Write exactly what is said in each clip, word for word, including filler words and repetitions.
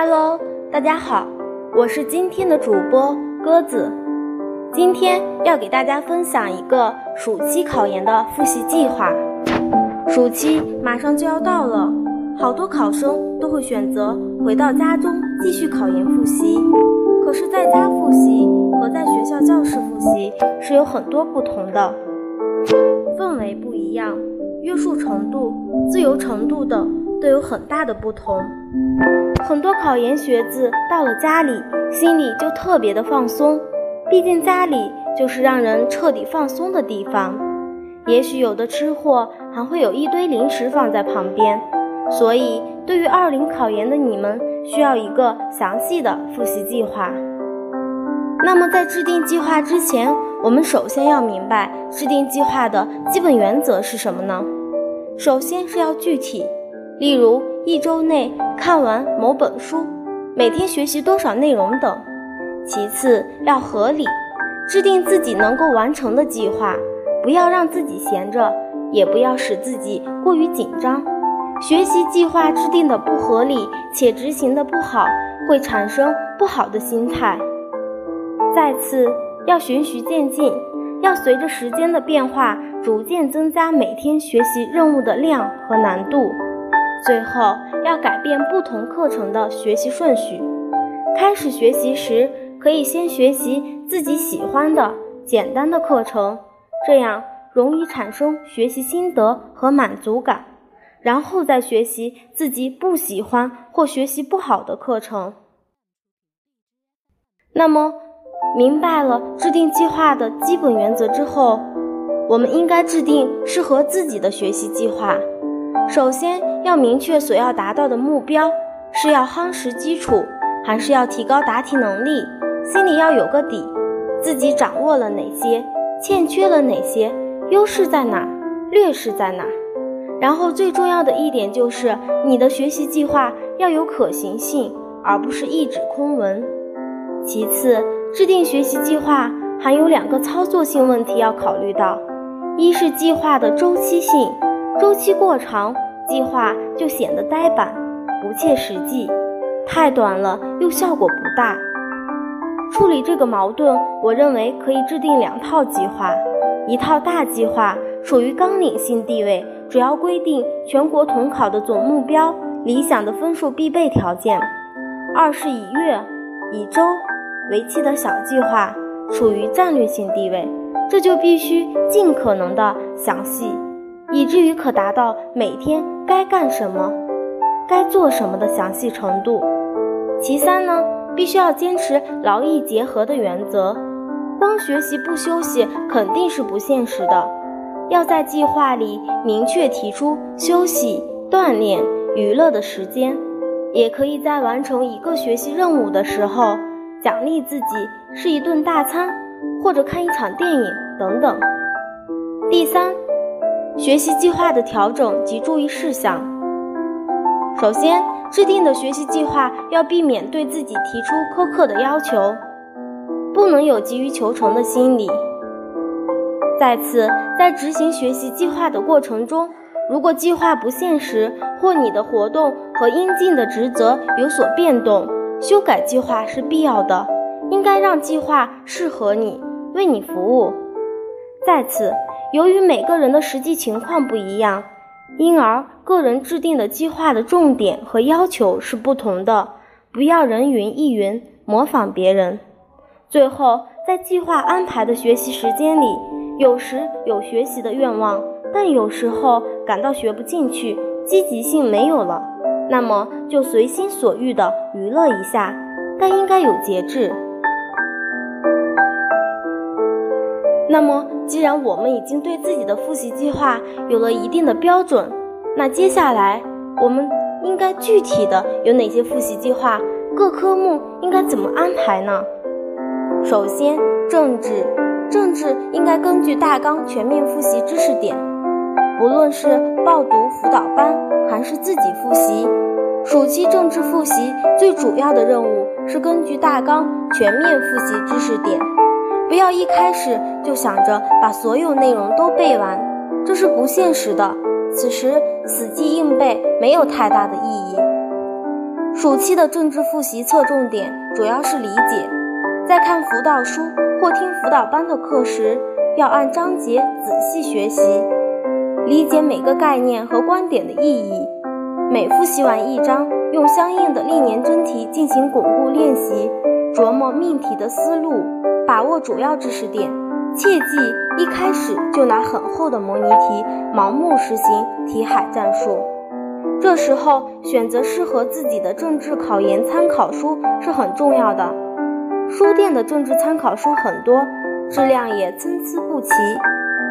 Hello， 大家好，我是今天的主播鸽子。今天要给大家分享一个暑期考研的复习计划。暑期马上就要到了，好多考生都会选择回到家中继续考研复习。可是在家复习和在学校教室复习是有很多不同的，氛围不一样，约束程度、自由程度等都有很大的不同。很多考研学子到了家里，心里就特别的放松，毕竟家里就是让人彻底放松的地方。也许有的吃货还会有一堆零食放在旁边，所以对于二零考研的你们，需要一个详细的复习计划。那么在制定计划之前，我们首先要明白制定计划的基本原则是什么呢？首先是要具体，例如一周内看完某本书，每天学习多少内容等。其次要合理，制定自己能够完成的计划，不要让自己闲着，也不要使自己过于紧张。学习计划制定的不合理且执行的不好，会产生不好的心态。再次要循序渐进，要随着时间的变化逐渐增加每天学习任务的量和难度。最后要改变不同课程的学习顺序，开始学习时可以先学习自己喜欢的简单的课程，这样容易产生学习心得和满足感，然后再学习自己不喜欢或学习不好的课程。那么明白了制定计划的基本原则之后，我们应该制定适合自己的学习计划。首先要明确所要达到的目标，是要夯实基础，还是要提高答题能力，心里要有个底，自己掌握了哪些，欠缺了哪些，优势在哪，劣势在哪。然后最重要的一点就是你的学习计划要有可行性，而不是一纸空文。其次，制定学习计划还有两个操作性问题要考虑到，一是计划的周期性，周期过长，计划就显得呆板，不切实际；太短了，又效果不大。处理这个矛盾，我认为可以制定两套计划，一套大计划属于纲领性地位，主要规定全国统考的总目标、理想的分数必备条件；二是以月、以周为期的小计划，属于战略性地位，这就必须尽可能的详细，以至于可达到每天该干什么、该做什么的详细程度。其三呢，必须要坚持劳逸结合的原则，光学习不休息肯定是不现实的，要在计划里明确提出休息、锻炼、娱乐的时间，也可以在完成一个学习任务的时候，奖励自己吃一顿大餐，或者看一场电影等等。第三，学习计划的调整及注意事项。首先，制定的学习计划要避免对自己提出苛刻的要求，不能有急于求成的心理。再次，在执行学习计划的过程中，如果计划不现实，或你的活动和应尽的职责有所变动，修改计划是必要的，应该让计划适合你，为你服务。再次，由于每个人的实际情况不一样，因而个人制定的计划的重点和要求是不同的，不要人云亦云，模仿别人。最后，在计划安排的学习时间里，有时有学习的愿望，但有时候感到学不进去，积极性没有了，那么就随心所欲地娱乐一下，但应该有节制。那么既然我们已经对自己的复习计划有了一定的标准，那接下来我们应该具体的有哪些复习计划，各科目应该怎么安排呢？首先，政治政治应该根据大纲全面复习知识点，不论是报读辅导班还是自己复习，暑期政治复习最主要的任务是根据大纲全面复习知识点，不要一开始就想着把所有内容都背完，这是不现实的，此时死记硬背没有太大的意义。暑期的政治复习侧重点主要是理解，在看辅导书或听辅导班的课时，要按章节仔细学习，理解每个概念和观点的意义。每复习完一章，用相应的历年真题进行巩固练习，琢磨命题的思路，把握主要知识点，切忌一开始就拿很厚的模拟题盲目实行题海战术。这时候选择适合自己的政治考研参考书是很重要的。书店的政治参考书很多，质量也参差不齐，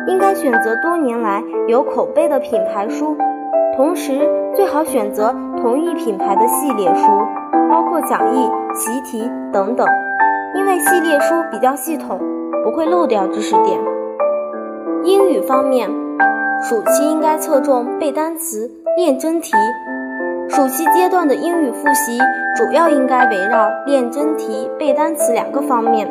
应该选择多年来有口碑的品牌书，同时最好选择同一品牌的系列书，包括讲义、习题等等，因为系列书比较系统，不会漏掉知识点。英语方面，暑期应该侧重背单词、练真题。暑期阶段的英语复习主要应该围绕练真题、背单词两个方面。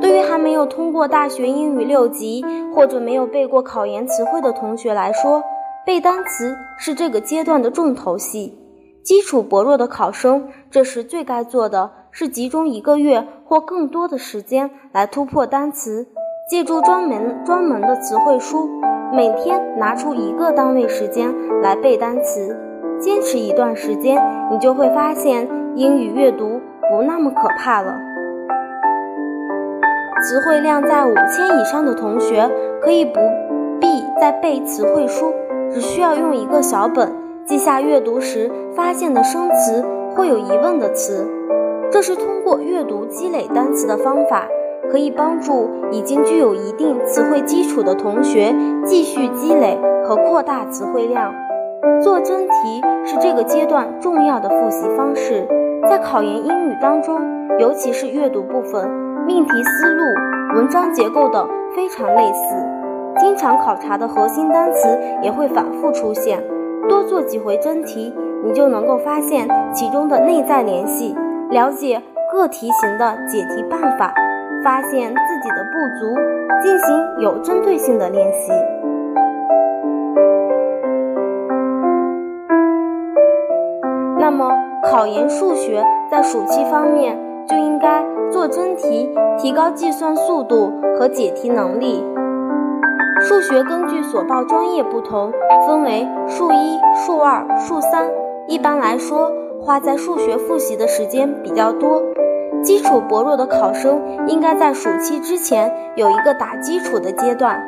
对于还没有通过大学英语六级或者没有背过考研词汇的同学来说，背单词是这个阶段的重头戏。基础薄弱的考生，这时最该做的是集中一个月或更多的时间来突破单词，借助专门专门的词汇书，每天拿出一个单位时间来背单词。坚持一段时间，你就会发现英语阅读不那么可怕了。词汇量在五千以上的同学，可以不必再背词汇书，只需要用一个小本记下阅读时发现的生词或有疑问的词。这是通过阅读积累单词的方法，可以帮助已经具有一定词汇基础的同学继续积累和扩大词汇量。做真题是这个阶段重要的复习方式，在考研英语当中，尤其是阅读部分，命题思路、文章结构等非常类似，经常考察的核心单词也会反复出现。多做几回真题，你就能够发现其中的内在联系，了解各题型的解题办法，发现自己的不足，进行有针对性的练习。那么考研数学在暑期方面就应该做真题，提高计算速度和解题能力。数学根据所报专业不同，分为数一、数二、数三。一般来说，花在数学复习的时间比较多。基础薄弱的考生应该在暑期之前有一个打基础的阶段。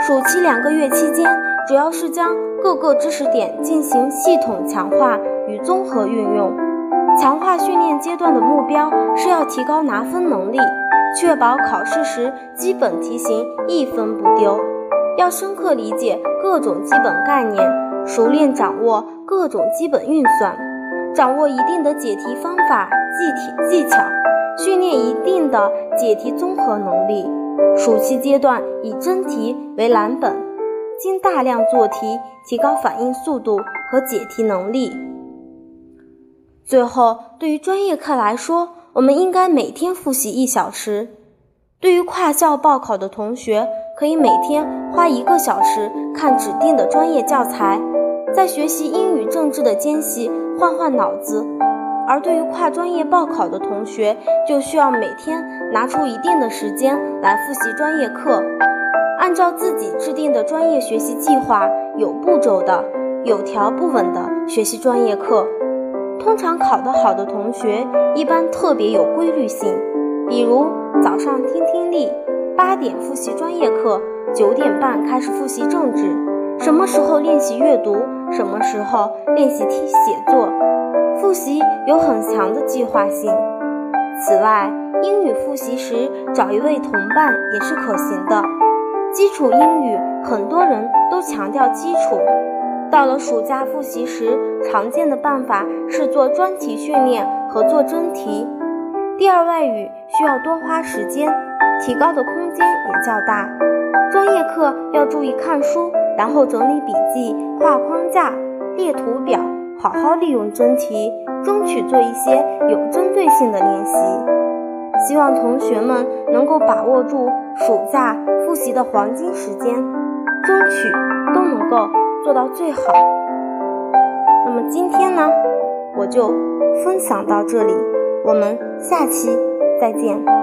暑期两个月期间，主要是将各个知识点进行系统强化与综合运用。强化训练阶段的目标是要提高拿分能力，确保考试时基本题型一分不丢，要深刻理解各种基本概念，熟练掌握各种基本运算，掌握一定的解题方法、技巧，训练一定的解题综合能力。暑期阶段以真题为蓝本，经大量做题，提高反应速度和解题能力。最后，对于专业课来说，我们应该每天复习一小时。对于跨校报考的同学，可以每天花一个小时看指定的专业教材，在学习英语政治的间隙换换脑子。而对于跨专业报考的同学，就需要每天拿出一定的时间来复习专业课，按照自己制定的专业学习计划，有步骤的、有条不紊的学习专业课。通常考得好的同学一般特别有规律性，比如早上听听力，八点复习专业课，九点半开始复习政治，什么时候练习阅读，什么时候练习写作，复习有很强的计划性。此外，英语复习时找一位同伴也是可行的。基础英语很多人都强调基础，到了暑假复习时，常见的办法是做专题训练和做真题。第二外语需要多花时间，提高的空间也较大。专业课要注意看书，然后整理笔记、画框架、列图表，好好利用真题，争取做一些有针对性的练习。希望同学们能够把握住暑假复习的黄金时间，争取都能够做到最好。那么今天呢？我就分享到这里，我们下期再见。